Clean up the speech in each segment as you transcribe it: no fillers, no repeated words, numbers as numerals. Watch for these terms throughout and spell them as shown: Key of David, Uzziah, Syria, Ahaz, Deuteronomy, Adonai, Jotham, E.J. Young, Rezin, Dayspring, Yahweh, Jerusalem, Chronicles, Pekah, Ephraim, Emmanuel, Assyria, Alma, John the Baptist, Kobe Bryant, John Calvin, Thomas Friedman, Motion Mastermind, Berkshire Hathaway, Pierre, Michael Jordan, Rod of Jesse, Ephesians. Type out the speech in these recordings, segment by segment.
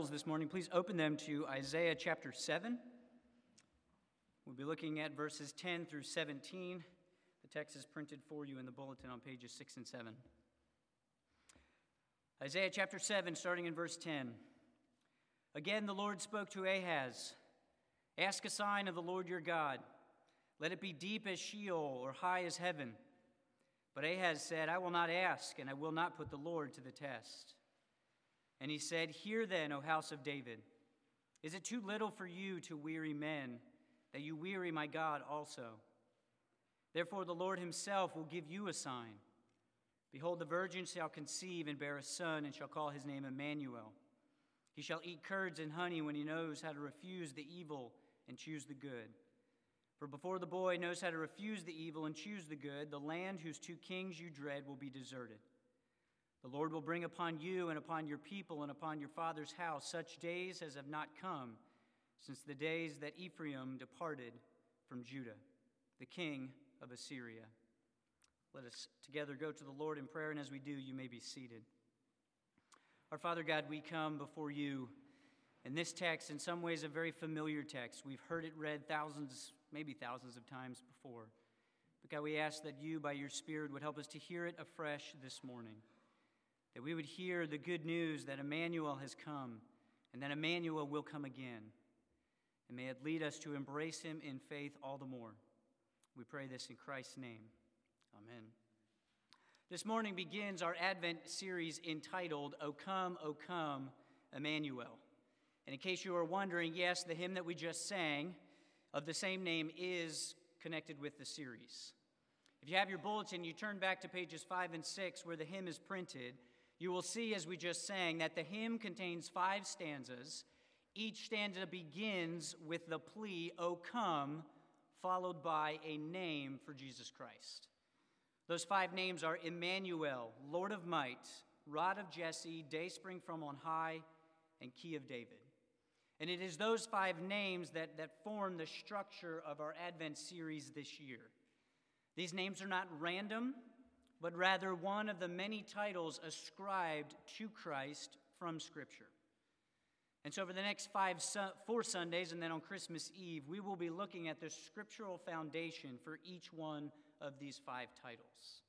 Bibles this morning, please open them to Isaiah chapter 7. We'll be looking at verses 10 through 17. The text is printed for you in the bulletin on pages 6 and 7. Isaiah chapter 7, starting in verse 10. Again, the Lord spoke to Ahaz, "Ask a sign of the Lord your God. Let it be deep as Sheol or high as heaven." But Ahaz said, "I will not ask, and I will not put the Lord to the test." And he said, "Hear then, O house of David, is it too little for you to weary men, that you weary my God also? Therefore the Lord himself will give you a sign. Behold, the virgin shall conceive and bear a son, and shall call his name Emmanuel. He shall eat curds and honey when he knows how to refuse the evil and choose the good. For before the boy knows how to refuse the evil and choose the good, the land whose two kings you dread will be deserted. The Lord will bring upon you and upon your people and upon your father's house such days as have not come since the days that Ephraim departed from Judah, the king of Assyria." Let us together go to the Lord in prayer, and as we do, you may be seated. Our Father God, we come before you, and this text, in some ways a very familiar text. We've heard it read thousands, maybe thousands of times before. But God, we ask that you, by your Spirit, would help us to hear it afresh this morning, that we would hear the good news that Emmanuel has come, and that Emmanuel will come again. And may it lead us to embrace him in faith all the more. We pray this in Christ's name. Amen. This morning begins our Advent series entitled, O Come, Emmanuel. And in case you are wondering, yes, the hymn that we just sang of the same name is connected with the series. If you have your bulletin, you turn back to pages 5 and 6 where the hymn is printed. You will see, as we just sang, that the hymn contains 5 stanzas. Each stanza begins with the plea, "O come," followed by a name for Jesus Christ. Those 5 names are Emmanuel, Lord of Might, Rod of Jesse, Dayspring from on high, and Key of David. And it is those 5 names that form the structure of our Advent series this year. These names are not random, but rather one of the many titles ascribed to Christ from Scripture. And so for the next 4 Sundays, and then on Christmas Eve, we will be looking at the scriptural foundation for each one of these 5 titles.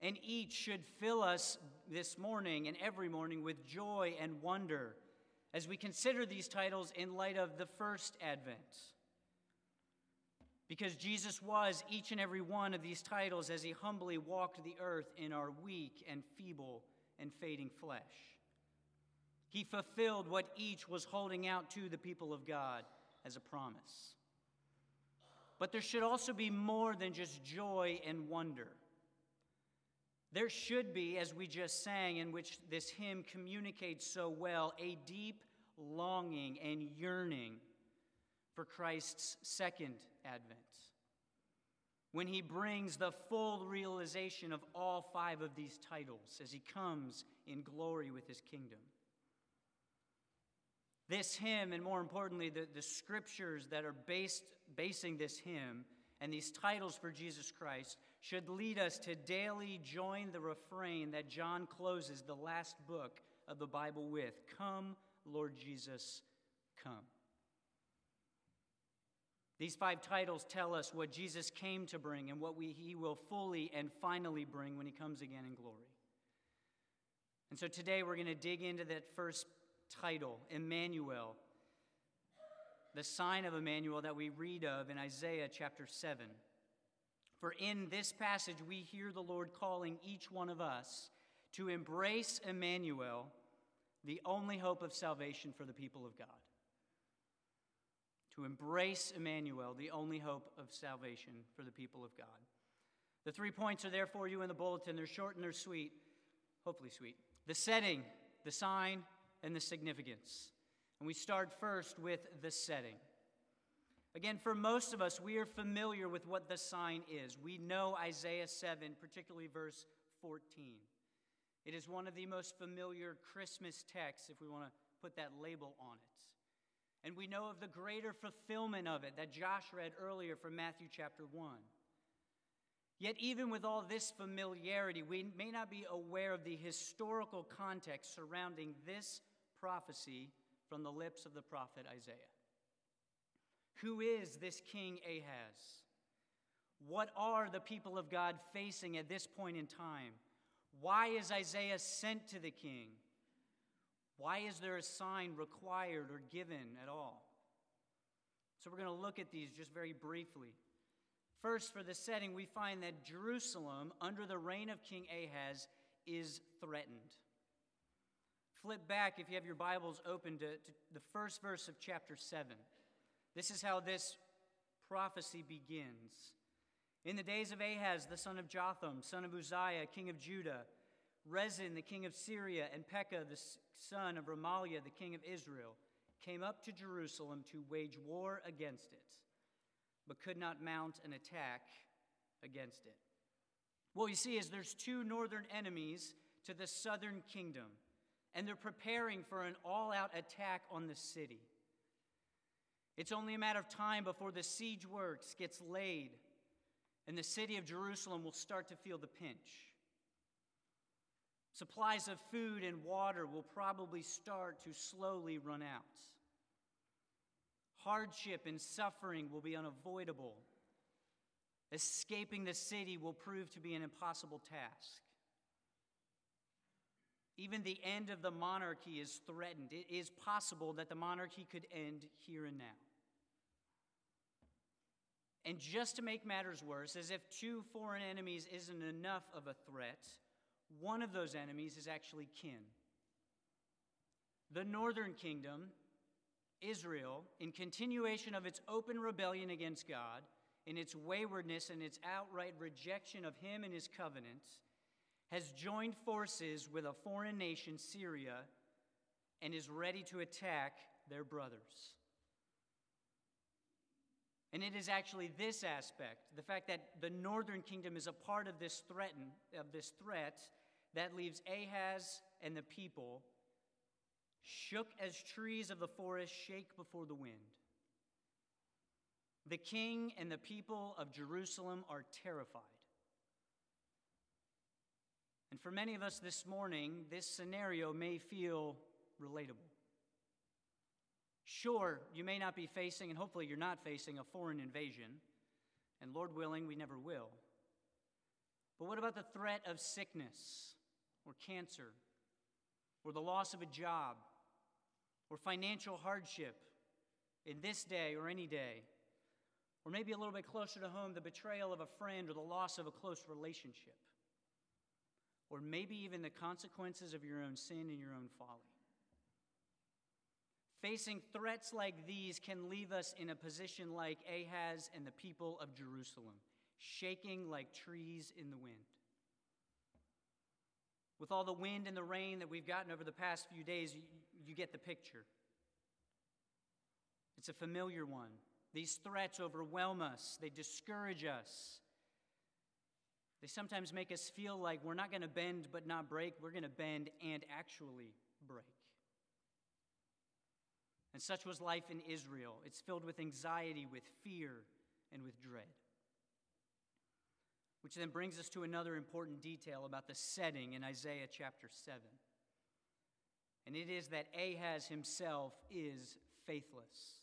And each should fill us this morning and every morning with joy and wonder as we consider these titles in light of the first Advent. Because Jesus was each and every one of these titles as he humbly walked the earth in our weak and feeble and fading flesh. He fulfilled what each was holding out to the people of God as a promise. But there should also be more than just joy and wonder. There should be, as we just sang, in which this hymn communicates so well, a deep longing and yearning for Christ's second advent, when he brings the full realization of all 5 of these titles as he comes in glory with his kingdom. This hymn, and more importantly, the scriptures that are basing this hymn and these titles for Jesus Christ, should lead us to daily join the refrain that John closes the last book of the Bible with, "Come, Lord Jesus, come." These 5 titles tell us what Jesus came to bring and what he will fully and finally bring when he comes again in glory. And so today we're going to dig into that first title, Emmanuel, the sign of Emmanuel that we read of in Isaiah chapter 7. For in this passage we hear the Lord calling each one of us to embrace Emmanuel, the only hope of salvation for the people of God. To embrace Emmanuel, the only hope of salvation for the people of God. The 3 points are there for you in the bulletin. They're short and they're sweet, hopefully sweet. The setting, the sign, and the significance. And we start first with the setting. Again, for most of us, we are familiar with what the sign is. We know Isaiah 7, particularly verse 14. It is one of the most familiar Christmas texts, if we want to put that label on it. And we know of the greater fulfillment of it that Josh read earlier from Matthew chapter 1. Yet even with all this familiarity, we may not be aware of the historical context surrounding this prophecy from the lips of the prophet Isaiah. Who is this King Ahaz? What are the people of God facing at this point in time? Why is Isaiah sent to the king? Why is there a sign required or given at all? So we're going to look at these just very briefly. First, for the setting, we find that Jerusalem, under the reign of King Ahaz, is threatened. Flip back, if you have your Bibles open, to the first verse of chapter 7. This is how this prophecy begins. In the days of Ahaz, the son of Jotham, son of Uzziah, king of Judah, Rezin, the king of Syria, and Pekah, the son of Remaliah, the king of Israel, came up to Jerusalem to wage war against it, but could not mount an attack against it. What you see is there's two northern enemies to the southern kingdom, and they're preparing for an all-out attack on the city. It's only a matter of time before the siege works gets laid, and the city of Jerusalem will start to feel the pinch. Supplies of food and water will probably start to slowly run out. Hardship and suffering will be unavoidable. Escaping the city will prove to be an impossible task. Even the end of the monarchy is threatened. It is possible that the monarchy could end here and now. And just to make matters worse, as if two foreign enemies isn't enough of a threat, one of those enemies is actually kin. The northern kingdom, Israel, in continuation of its open rebellion against God, in its waywardness and its outright rejection of Him and His covenant, has joined forces with a foreign nation, Syria, and is ready to attack their brothers. And it is actually this aspect, the fact that the northern kingdom is a part of this threat, that leaves Ahaz and the people shook as trees of the forest shake before the wind. The king and the people of Jerusalem are terrified. And for many of us this morning, this scenario may feel relatable. Sure, you may not be facing, and hopefully you're not facing, a foreign invasion, and Lord willing, we never will. But what about the threat of sickness, or cancer, or the loss of a job, or financial hardship in this day or any day, or maybe a little bit closer to home, the betrayal of a friend, or the loss of a close relationship, or maybe even the consequences of your own sin and your own folly? Facing threats like these can leave us in a position like Ahaz and the people of Jerusalem, shaking like trees in the wind. With all the wind and the rain that we've gotten over the past few days, you get the picture. It's a familiar one. These threats overwhelm us. They discourage us. They sometimes make us feel like we're not going to bend but not break. We're going to bend and actually break. And such was life in Israel. It's filled with anxiety, with fear, and with dread. Which then brings us to another important detail about the setting in Isaiah chapter 7. And it is that Ahaz himself is faithless.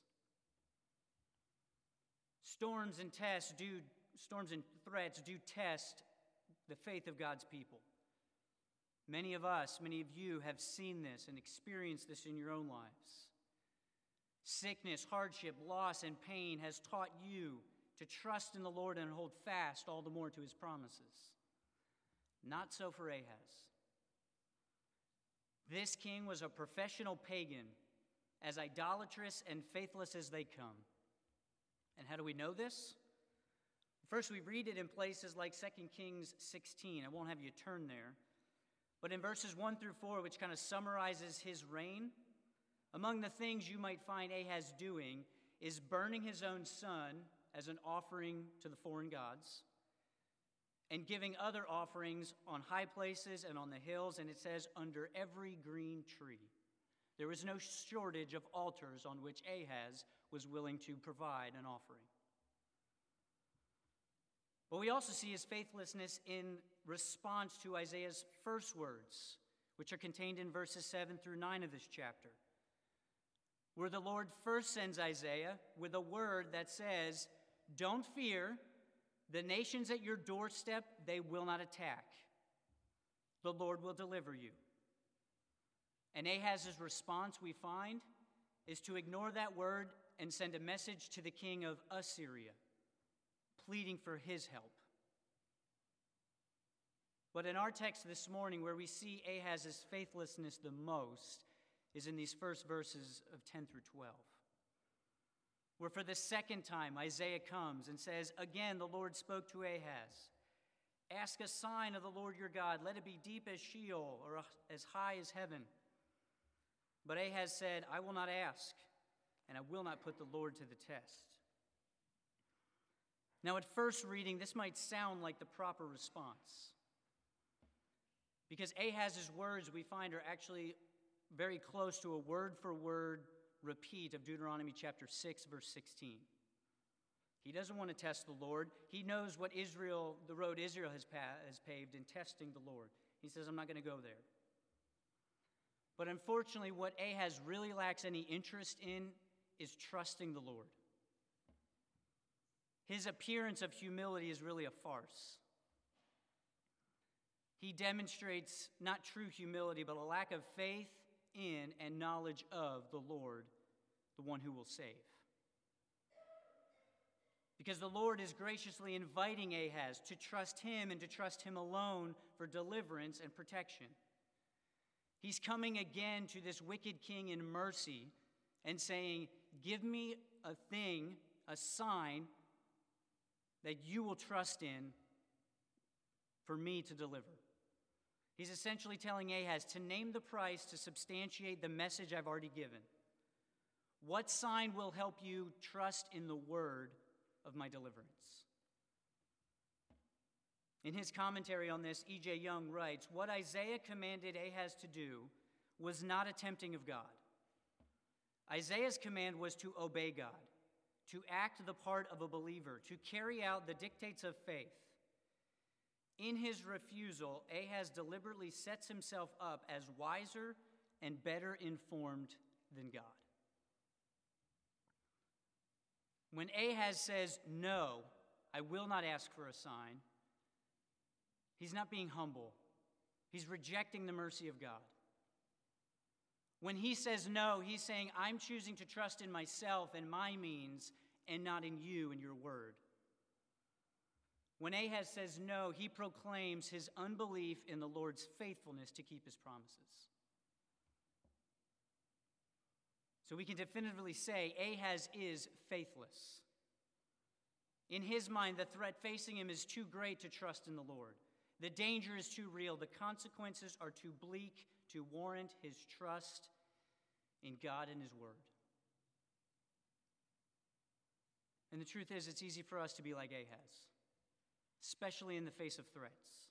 Storms and threats do test the faith of God's people. Many of us, many of you have seen this and experienced this in your own lives. Sickness, hardship, loss, and pain has taught you to trust in the Lord and hold fast all the more to His promises. Not so for Ahaz. This king was a professional pagan, as idolatrous and faithless as they come. And how do we know this? First, we read it in places like 2 Kings 16. I won't have you turn there. But in verses 1 through 4, which kind of summarizes his reign, among the things you might find Ahaz doing is burning his own son as an offering to the foreign gods and giving other offerings on high places and on the hills, and it says, under every green tree. There was no shortage of altars on which Ahaz was willing to provide an offering. But we also see his faithlessness in response to Isaiah's first words, which are contained in verses 7 through 9 of this chapter, where the Lord first sends Isaiah with a word that says, "Don't fear, the nations at your doorstep, they will not attack. The Lord will deliver you." And Ahaz's response, we find, is to ignore that word and send a message to the king of Assyria, pleading for his help. But in our text this morning, where we see Ahaz's faithlessness the most is in these first verses of 10 through 12, where for the second time Isaiah comes and says, "Again the Lord spoke to Ahaz, ask a sign of the Lord your God, let it be deep as Sheol or as high as heaven." But Ahaz said, "I will not ask, and I will not put the Lord to the test." Now at first reading, this might sound like the proper response, because Ahaz's words, we find, are actually very close to a word-for-word repeat of Deuteronomy chapter 6, verse 16. He doesn't want to test the Lord. He knows what Israel, the road Israel has paved in testing the Lord. He says, "I'm not going to go there." But unfortunately, what Ahaz really lacks any interest in is trusting the Lord. His appearance of humility is really a farce. He demonstrates not true humility, but a lack of faith in and knowledge of the Lord, the one who will save. Because the Lord is graciously inviting Ahaz to trust him and to trust him alone for deliverance and protection. He's coming again to this wicked king in mercy and saying, "Give me a thing, a sign that you will trust in for me to deliver." He's essentially telling Ahaz to name the price to substantiate the message I've already given. What sign will help you trust in the word of my deliverance? In his commentary on this, E.J. Young writes, "What Isaiah commanded Ahaz to do was not a tempting of God. Isaiah's command was to obey God, to act the part of a believer, to carry out the dictates of faith. In his refusal, Ahaz deliberately sets himself up as wiser and better informed than God." When Ahaz says, "No, I will not ask for a sign," he's not being humble. He's rejecting the mercy of God. When he says no, he's saying, "I'm choosing to trust in myself and my means and not in you and your word." When Ahaz says no, he proclaims his unbelief in the Lord's faithfulness to keep his promises. So we can definitively say Ahaz is faithless. In his mind, the threat facing him is too great to trust in the Lord. The danger is too real. The consequences are too bleak to warrant his trust in God and his word. And the truth is, it's easy for us to be like Ahaz, especially in the face of threats.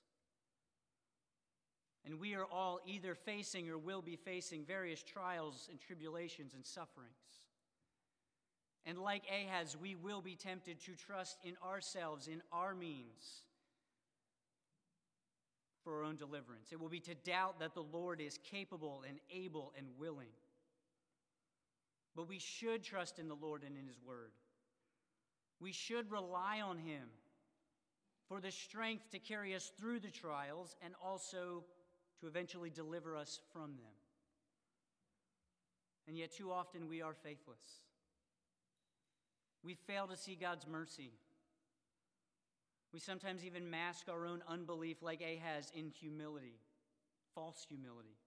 And we are all either facing or will be facing various trials and tribulations and sufferings. And like Ahaz, we will be tempted to trust in ourselves, in our means, for our own deliverance. It will be to doubt that the Lord is capable and able and willing. But we should trust in the Lord and in his word. We should rely on him for the strength to carry us through the trials and also to eventually deliver us from them. And yet too often we are faithless. We fail to see God's mercy. We sometimes even mask our own unbelief like Ahaz in humility, false humility,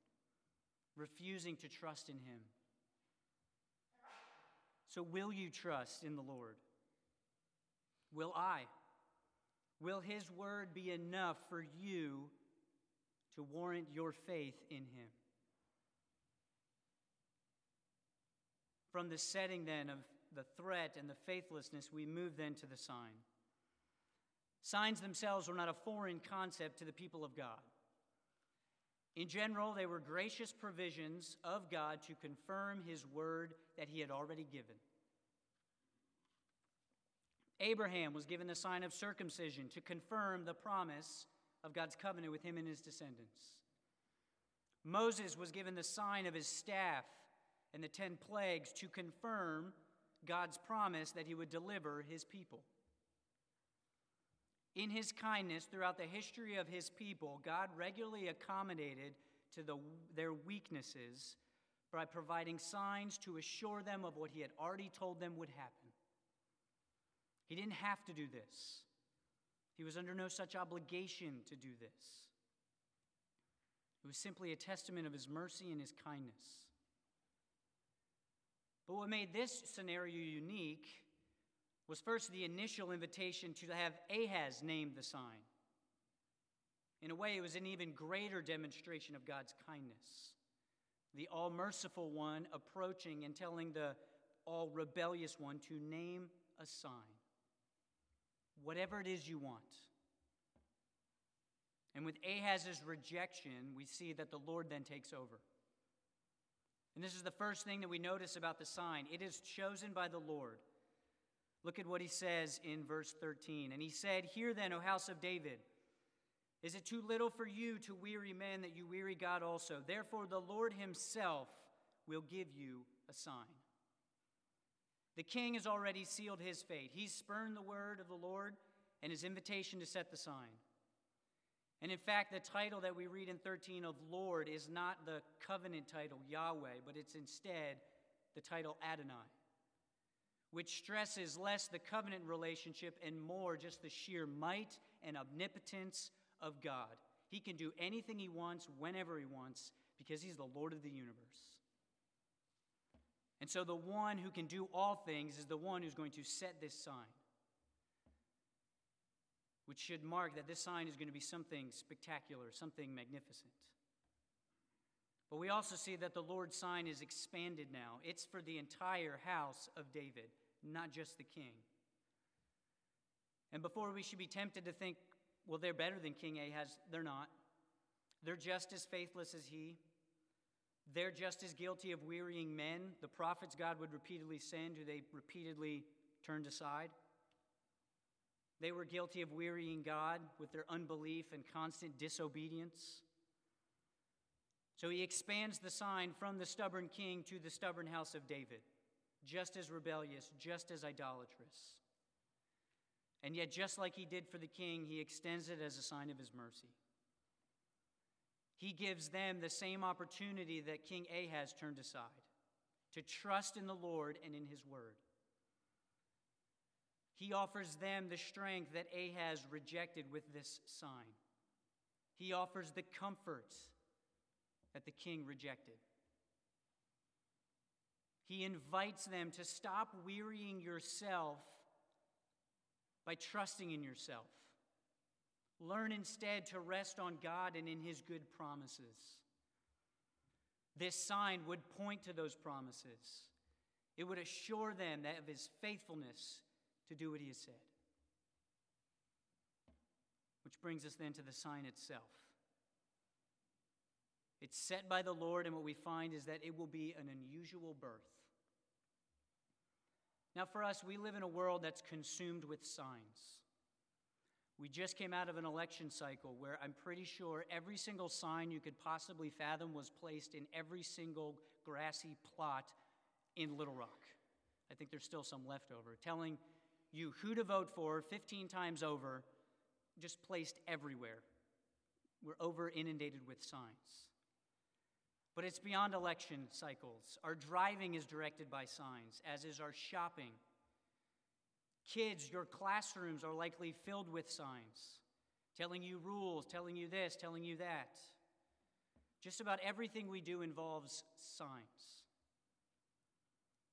refusing to trust in him. So will you trust in the Lord? Will I? Will his word be enough for you to warrant your faith in him? From the setting then of the threat and the faithlessness, we move then to the sign. Signs themselves were not a foreign concept to the people of God. In general, they were gracious provisions of God to confirm his word that he had already given. Abraham was given the sign of circumcision to confirm the promise of God's covenant with him and his descendants. Moses was given the sign of his staff and the 10 plagues to confirm God's promise that he would deliver his people. In his kindness throughout the history of his people, God regularly accommodated to their weaknesses by providing signs to assure them of what he had already told them would happen. He didn't have to do this. He was under no such obligation to do this. It was simply a testament of his mercy and his kindness. But what made this scenario unique was first the initial invitation to have Ahaz name the sign. In a way, it was an even greater demonstration of God's kindness. The all-merciful one approaching and telling the all-rebellious one to name a sign. Whatever it is you want. And with Ahaz's rejection, we see that the Lord then takes over. And this is the first thing that we notice about the sign. It is chosen by the Lord. Look at what he says in verse 13. And he said, "Hear then, O house of David, is it too little for you to weary men that you weary God also? Therefore the Lord himself will give you a sign." The king has already sealed his fate. He's spurned the word of the Lord and his invitation to set the sign. And in fact, the title that we read in 13 of Lord is not the covenant title, Yahweh, but it's instead the title Adonai, which stresses less the covenant relationship and more just the sheer might and omnipotence of God. He can do anything he wants, whenever he wants, because he's the Lord of the universe. And so the one who can do all things is the one who's going to set this sign, which should mark that this sign is going to be something spectacular, something magnificent. But we also see that the Lord's sign is expanded now. It's for the entire house of David, not just the king. And before we should be tempted to think, well, they're better than King Ahaz, they're not. They're just as faithless as he. They're just as guilty of wearying men, the prophets God would repeatedly send, who they repeatedly turned aside. They were guilty of wearying God with their unbelief and constant disobedience. So he expands the sign from the stubborn king to the stubborn house of David, just as rebellious, just as idolatrous. And yet, just like he did for the king, he extends it as a sign of his mercy. He gives them the same opportunity that King Ahaz turned aside, to trust in the Lord and in his word. He offers them the strength that Ahaz rejected with this sign. He offers the comfort that the king rejected. He invites them to stop wearying yourself by trusting in yourself. Learn instead to rest on God and in his good promises. This sign would point to those promises. It would assure them that of his faithfulness to do what he has said. Which brings us then to the sign itself. It's set by the Lord, and what we find is that it will be an unusual birth. Now for us, we live in a world that's consumed with signs. We just came out of an election cycle where I'm pretty sure every single sign you could possibly fathom was placed in every single grassy plot in Little Rock. I think there's still some left over, telling you who to vote for 15 times over, just placed everywhere. We're over inundated with signs. But it's beyond election cycles. Our driving is directed by signs, as is our shopping. Kids, your classrooms are likely filled with signs, telling you rules, telling you this, telling you that. Just about everything we do involves signs.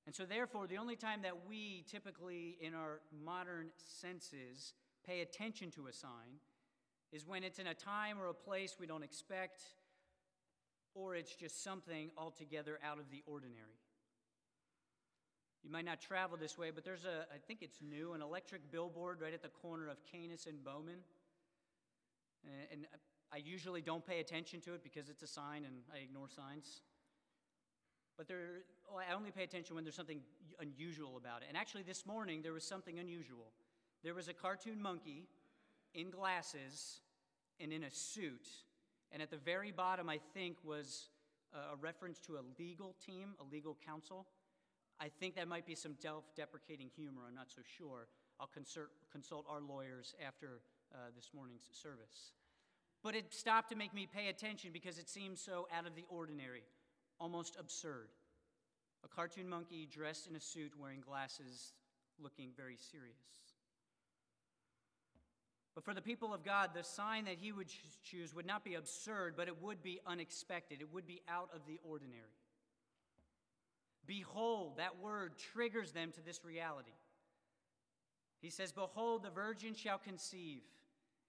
And so therefore, the only time that we typically, in our modern senses, pay attention to a sign is when it's in a time or a place we don't expect, or it's just something altogether out of the ordinary. You might not travel this way, but there's I think it's new, an electric billboard right at the corner of Canis and Bowman. And I usually don't pay attention to it because it's a sign and I ignore signs. But I only pay attention when there's something unusual about it. And actually this morning there was something unusual. There was a cartoon monkey in glasses and in a suit, And at the very bottom, I think, was a reference to a legal team, a legal counsel. I think that might be some self-deprecating humor. I'm not so sure. I'll consult our lawyers after this morning's service. But it stopped to make me pay attention because it seemed so out of the ordinary, almost absurd. A cartoon monkey dressed in a suit wearing glasses, looking very serious. But for the people of God, the sign that he would choose would not be absurd, but it would be unexpected. It would be out of the ordinary. Behold, that word triggers them to this reality. He says, behold, the virgin shall conceive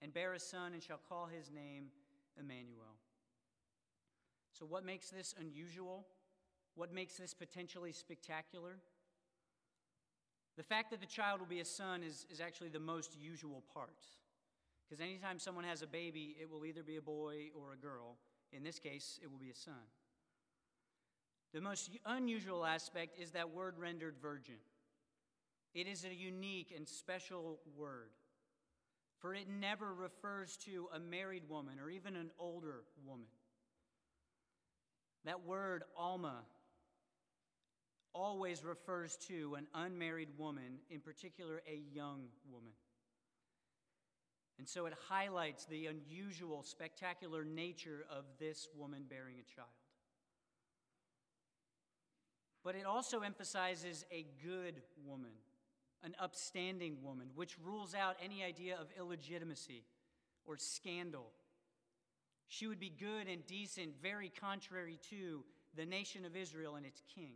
and bear a son and shall call his name Emmanuel. So what makes this unusual? What makes this potentially spectacular? The fact that the child will be a son is actually the most usual part. Because anytime someone has a baby, it will either be a boy or a girl. In this case, it will be a son. The most unusual aspect is that word rendered virgin. It is a unique and special word, for it never refers to a married woman or even an older woman. That word Alma always refers to an unmarried woman, in particular a young woman. And so it highlights the unusual, spectacular nature of this woman bearing a child. But it also emphasizes a good woman, an upstanding woman, which rules out any idea of illegitimacy or scandal. She would be good and decent, very contrary to the nation of Israel and its king.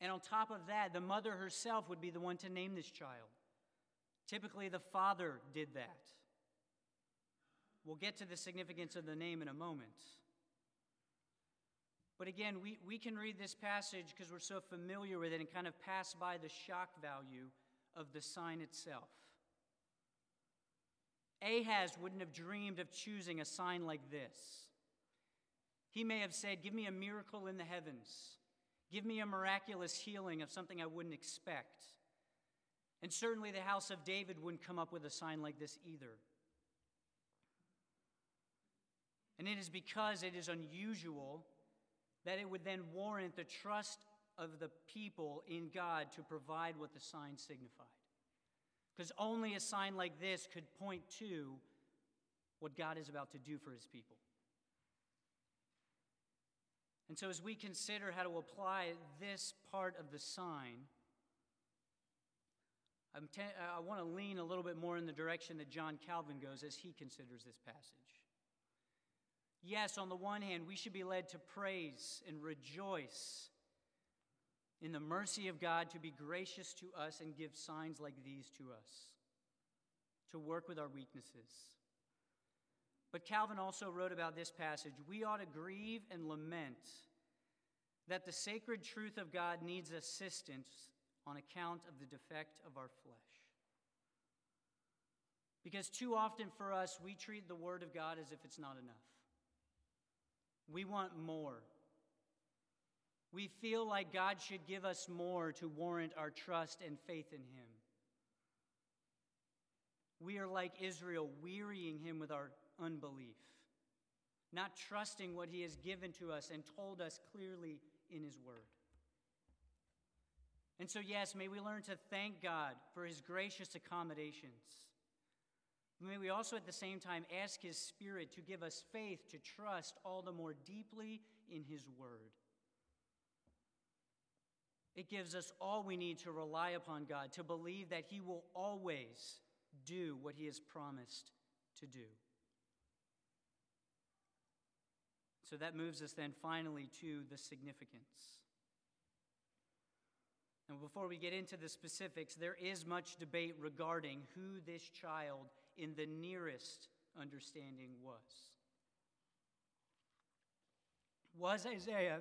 And on top of that, the mother herself would be the one to name this child. Typically, the father did that. We'll get to the significance of the name in a moment. But again, we can read this passage because we're so familiar with it and kind of pass by the shock value of the sign itself. Ahaz wouldn't have dreamed of choosing a sign like this. He may have said, give me a miracle in the heavens. Give me a miraculous healing of something I wouldn't expect. And certainly the house of David wouldn't come up with a sign like this either. And it is because it is unusual that it would then warrant the trust of the people in God to provide what the sign signified. Because only a sign like this could point to what God is about to do for his people. And so as we consider how to apply this part of the sign, I want to lean a little bit more in the direction that John Calvin goes as he considers this passage. Yes, on the one hand, we should be led to praise and rejoice in the mercy of God to be gracious to us and give signs like these to us, to work with our weaknesses. But Calvin also wrote about this passage, we ought to grieve and lament that the sacred truth of God needs assistance on account of the defect of our flesh. Because too often for us, we treat the word of God as if it's not enough. We want more. We feel like God should give us more to warrant our trust and faith in him. We are like Israel, wearying him with our unbelief, not trusting what he has given to us and told us clearly in his word. And so, yes, may we learn to thank God for his gracious accommodations. May we also at the same time ask his Spirit to give us faith to trust all the more deeply in his word. It gives us all we need to rely upon God, to believe that he will always do what he has promised to do. So that moves us then finally to the significance. And before we get into the specifics, there is much debate regarding who this child in the nearest understanding was. Was Isaiah,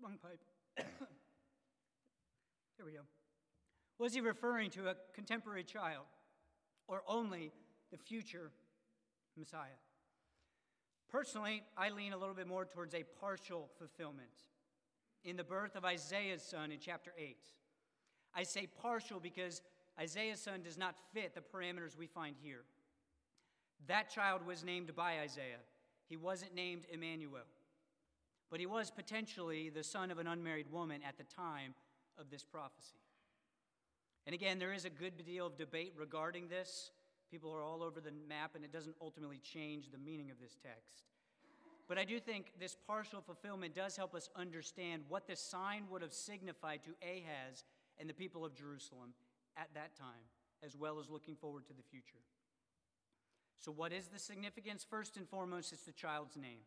wrong pipe. There we go. Was he referring to a contemporary child or only the future Messiah? Personally, I lean a little bit more towards a partial fulfillment in the birth of Isaiah's son in chapter 8. I say partial because Isaiah's son does not fit the parameters we find here. That child was named by Isaiah. He wasn't named Emmanuel, but he was potentially the son of an unmarried woman at the time of this prophecy. And again, there is a good deal of debate regarding this. People are all over the map, and it doesn't ultimately change the meaning of this text. But I do think this partial fulfillment does help us understand what this sign would have signified to Ahaz and the people of Jerusalem at that time, as well as looking forward to the future. So what is the significance? First and foremost, it's the child's name.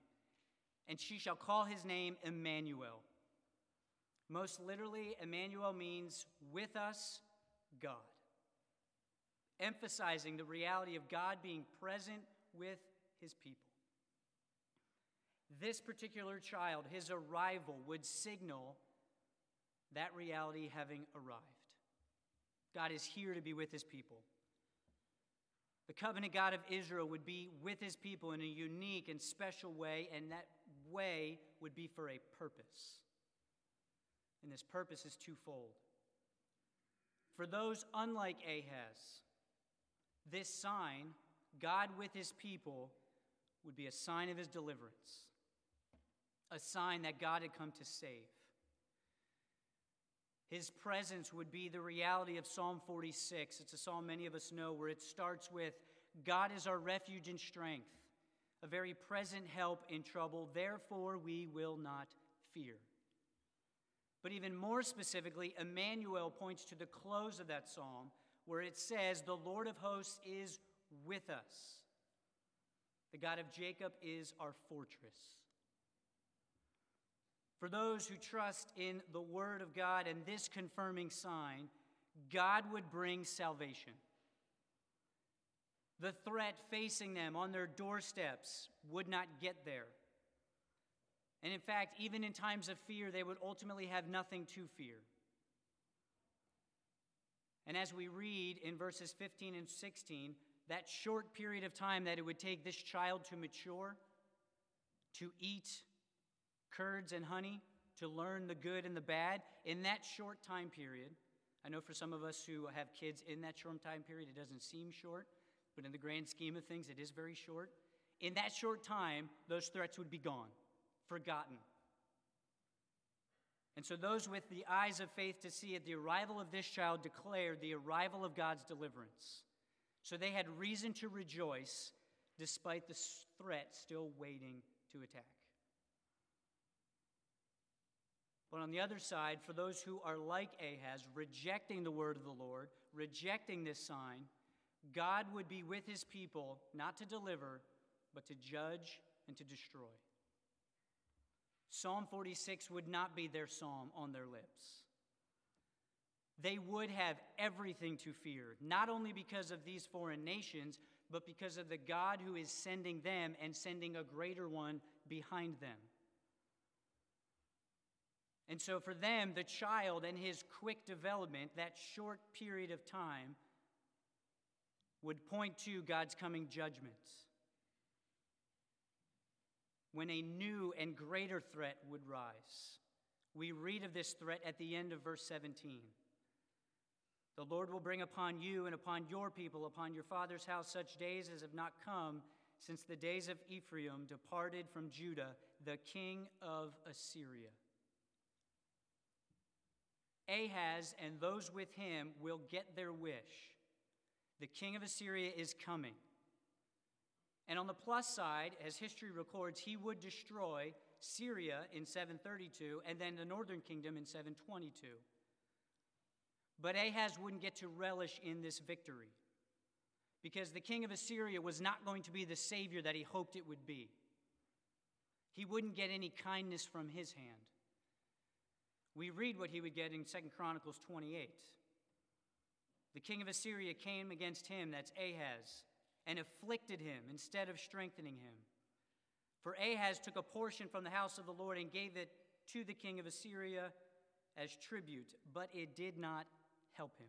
And she shall call his name Emmanuel. Most literally, Emmanuel means with us, God. Emphasizing the reality of God being present with his people. This particular child, his arrival, would signal that reality having arrived. God is here to be with his people. The covenant God of Israel would be with his people in a unique and special way, and that way would be for a purpose. And this purpose is twofold. For those unlike Ahaz, this sign, God with his people, would be a sign of his deliverance, a sign that God had come to save. His presence would be the reality of Psalm 46. It's a psalm many of us know where it starts with, God is our refuge and strength, a very present help in trouble, therefore we will not fear. But even more specifically, Emmanuel points to the close of that psalm where it says, the Lord of hosts is with us. The God of Jacob is our fortress. For those who trust in the word of God and this confirming sign, God would bring salvation. The threat facing them on their doorsteps would not get there. And in fact, even in times of fear, they would ultimately have nothing to fear. And as we read in verses 15 and 16, that short period of time that it would take this child to mature, to eat curds and honey, to learn the good and the bad, in that short time period, I know for some of us who have kids in that short time period, it doesn't seem short, but in the grand scheme of things, it is very short. In that short time, those threats would be gone, forgotten. And so those with the eyes of faith to see it, the arrival of this child declared the arrival of God's deliverance. So they had reason to rejoice despite the threat still waiting to attack. But on the other side, for those who are like Ahaz, rejecting the word of the Lord, rejecting this sign, God would be with his people, not to deliver, but to judge and to destroy. Psalm 46 would not be their psalm on their lips. They would have everything to fear, not only because of these foreign nations, but because of the God who is sending them and sending a greater one behind them. And so for them, the child and his quick development, that short period of time, would point to God's coming judgment, when a new and greater threat would rise. We read of this threat at the end of verse 17. The Lord will bring upon you and upon your people, upon your father's house, such days as have not come since the days of Ephraim departed from Judah, the king of Assyria. Ahaz and those with him will get their wish. The king of Assyria is coming. And on the plus side, as history records, he would destroy Syria in 732 and then the northern kingdom in 722. But Ahaz wouldn't get to relish in this victory because the king of Assyria was not going to be the savior that he hoped it would be. He wouldn't get any kindness from his hand. We read what he would get in 2 Chronicles 28. The king of Assyria came against him, that's Ahaz, and afflicted him instead of strengthening him. For Ahaz took a portion from the house of the Lord and gave it to the king of Assyria as tribute, but it did not help him.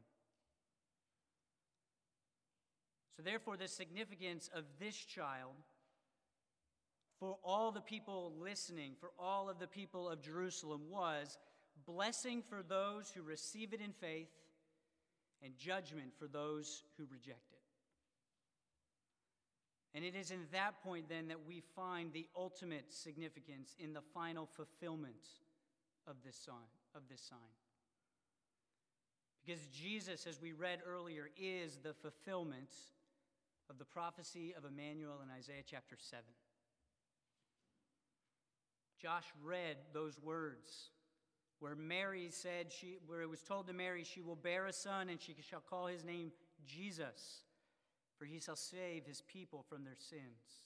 So therefore, the significance of this child for all the people listening, for all of the people of Jerusalem, was blessing for those who receive it in faith and judgment for those who reject it. And it is in that point then that we find the ultimate significance in the final fulfillment of this sign. Because Jesus, as we read earlier, is the fulfillment of the prophecy of Emmanuel in Isaiah chapter 7. Josh read those words where Mary said, where it was told to Mary, she will bear a son and she shall call his name Jesus, for he shall save his people from their sins.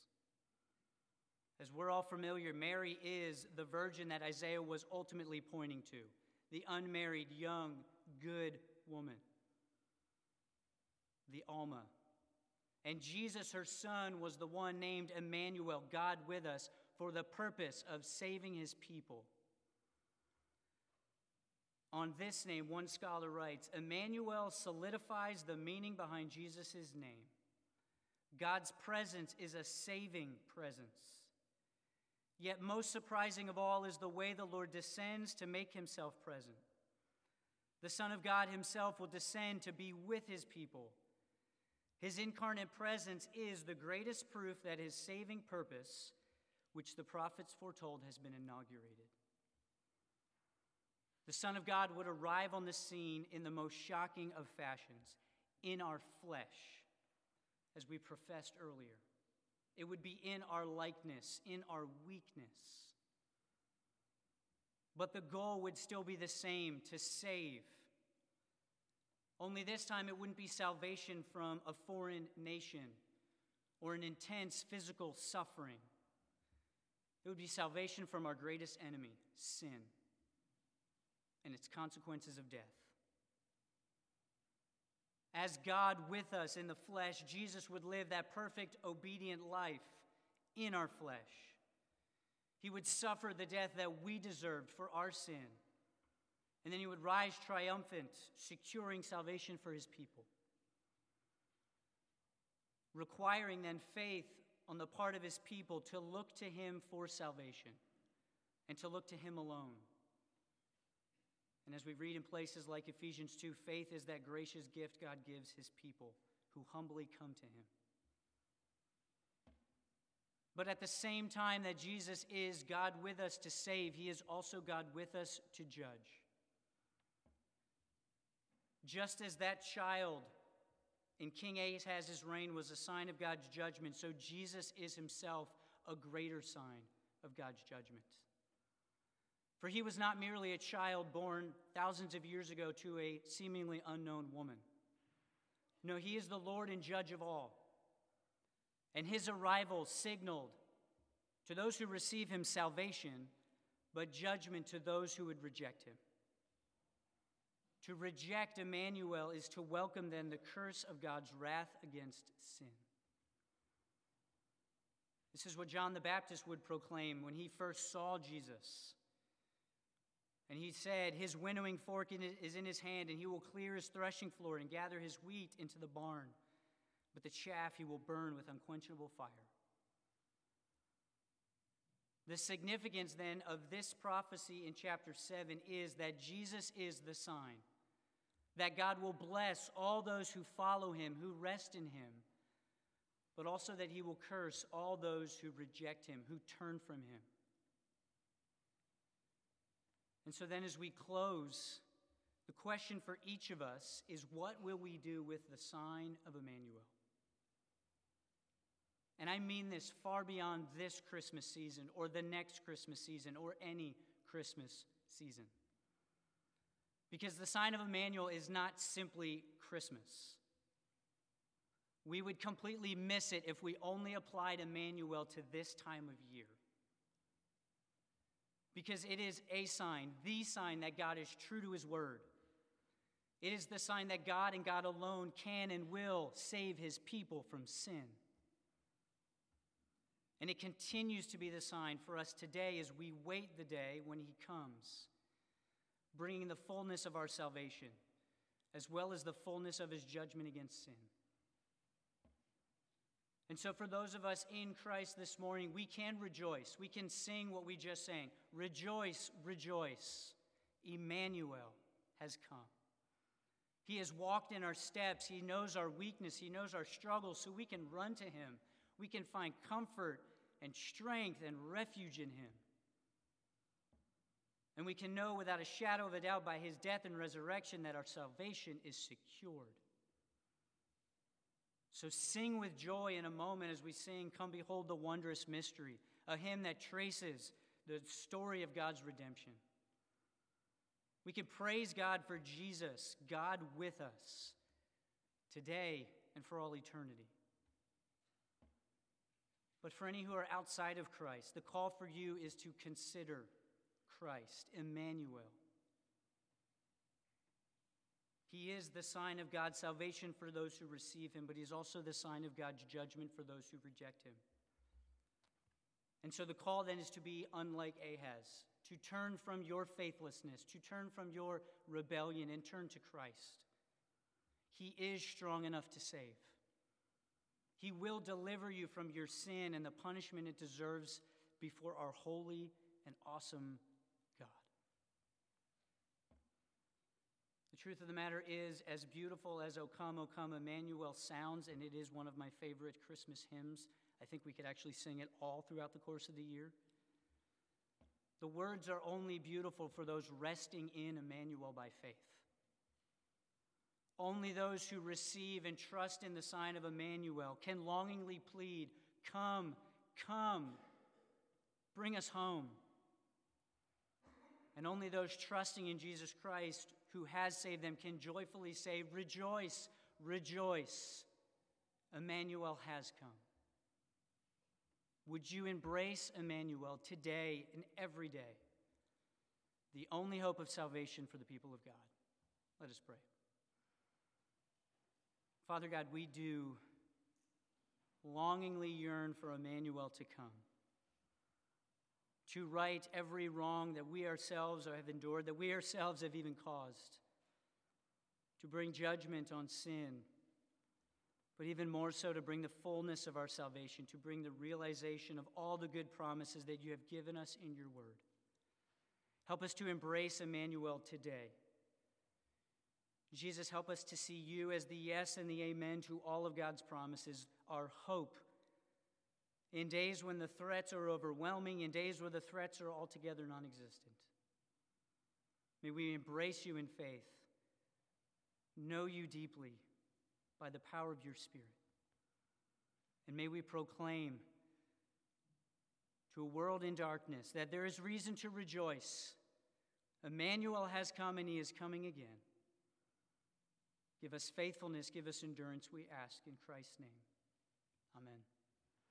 As we're all familiar, Mary is the virgin that Isaiah was ultimately pointing to, the unmarried, young, good woman, the Alma. And Jesus, her son, was the one named Emmanuel, God with us, for the purpose of saving his people. On this name, one scholar writes, Emmanuel solidifies the meaning behind Jesus' name. God's presence is a saving presence. Yet most surprising of all is the way the Lord descends to make himself present. The Son of God himself will descend to be with his people. His incarnate presence is the greatest proof that his saving purpose, which the prophets foretold, has been inaugurated. The Son of God would arrive on the scene in the most shocking of fashions, in our flesh, as we professed earlier. It would be in our likeness, in our weakness. But the goal would still be the same, to save. Only this time it wouldn't be salvation from a foreign nation or an intense physical suffering. It would be salvation from our greatest enemy, sin, and its consequences of death. As God with us in the flesh, Jesus would live that perfect, obedient life in our flesh. He would suffer the death that we deserved for our sin. And then he would rise triumphant, securing salvation for his people. Requiring then faith on the part of his people to look to him for salvation and to look to him alone. And as we read in places like Ephesians 2, faith is that gracious gift God gives his people who humbly come to him. But at the same time that Jesus is God with us to save, he is also God with us to judge. Just as that child in King Ahaz's reign was a sign of God's judgment, so Jesus is himself a greater sign of God's judgment. For he was not merely a child born thousands of years ago to a seemingly unknown woman. No, he is the Lord and judge of all. And his arrival signaled to those who receive him salvation, but judgment to those who would reject him. To reject Emmanuel is to welcome then the curse of God's wrath against sin. This is what John the Baptist would proclaim when he first saw Jesus. And he said, his winnowing fork is in his hand, and he will clear his threshing floor and gather his wheat into the barn. But the chaff he will burn with unquenchable fire. The significance then of this prophecy in chapter 7 is that Jesus is the sign that God will bless all those who follow him, who rest in him, but also that he will curse all those who reject him, who turn from him. And so then as we close, the question for each of us is, what will we do with the sign of Emmanuel? And I mean this far beyond this Christmas season or the next Christmas season or any Christmas season. Because the sign of Emmanuel is not simply Christmas. We would completely miss it if we only applied Emmanuel to this time of year. Because it is a sign, the sign that God is true to his word. It is the sign that God and God alone can and will save his people from sin. And it continues to be the sign for us today as we wait the day when he comes, bringing the fullness of our salvation, as well as the fullness of his judgment against sin. And so for those of us in Christ this morning, we can rejoice. We can sing what we just sang. Rejoice, rejoice. Emmanuel has come. He has walked in our steps. He knows our weakness. He knows our struggles, so we can run to him. We can find comfort and strength and refuge in him. And we can know without a shadow of a doubt by his death and resurrection that our salvation is secured. So sing with joy in a moment as we sing, "Come Behold the Wondrous Mystery," a hymn that traces the story of God's redemption. We can praise God for Jesus, God with us, today and for all eternity. But for any who are outside of Christ, the call for you is to consider Christ, Emmanuel. He is the sign of God's salvation for those who receive him, but he's also the sign of God's judgment for those who reject him. And so the call then is to be unlike Ahaz, to turn from your faithlessness, to turn from your rebellion, and turn to Christ. He is strong enough to save. He will deliver you from your sin and the punishment it deserves before our holy and awesome God. The truth of the matter is, as beautiful as O Come, Emmanuel sounds, and it is one of my favorite Christmas hymns. I think we could actually sing it all throughout the course of the year. The words are only beautiful for those resting in Emmanuel by faith. Only those who receive and trust in the sign of Emmanuel can longingly plead, "Come, come, bring us home." And only those trusting in Jesus Christ who has saved them can joyfully say, "Rejoice, rejoice, Emmanuel has come." Would you embrace Emmanuel today and every day? The only hope of salvation for the people of God. Let us pray. Father God, we do longingly yearn for Emmanuel to come, to right every wrong that we ourselves have endured, that we ourselves have even caused, to bring judgment on sin, but even more so to bring the fullness of our salvation, to bring the realization of all the good promises that you have given us in your word. Help us to embrace Emmanuel today. Jesus, help us to see you as the yes and the amen to all of God's promises, our hope, in days when the threats are overwhelming, in days where the threats are altogether non-existent. May we embrace you in faith, know you deeply by the power of your Spirit, and may we proclaim to a world in darkness that there is reason to rejoice. Emmanuel has come, and he is coming again. Give us faithfulness, give us endurance, we ask in Christ's name. Amen.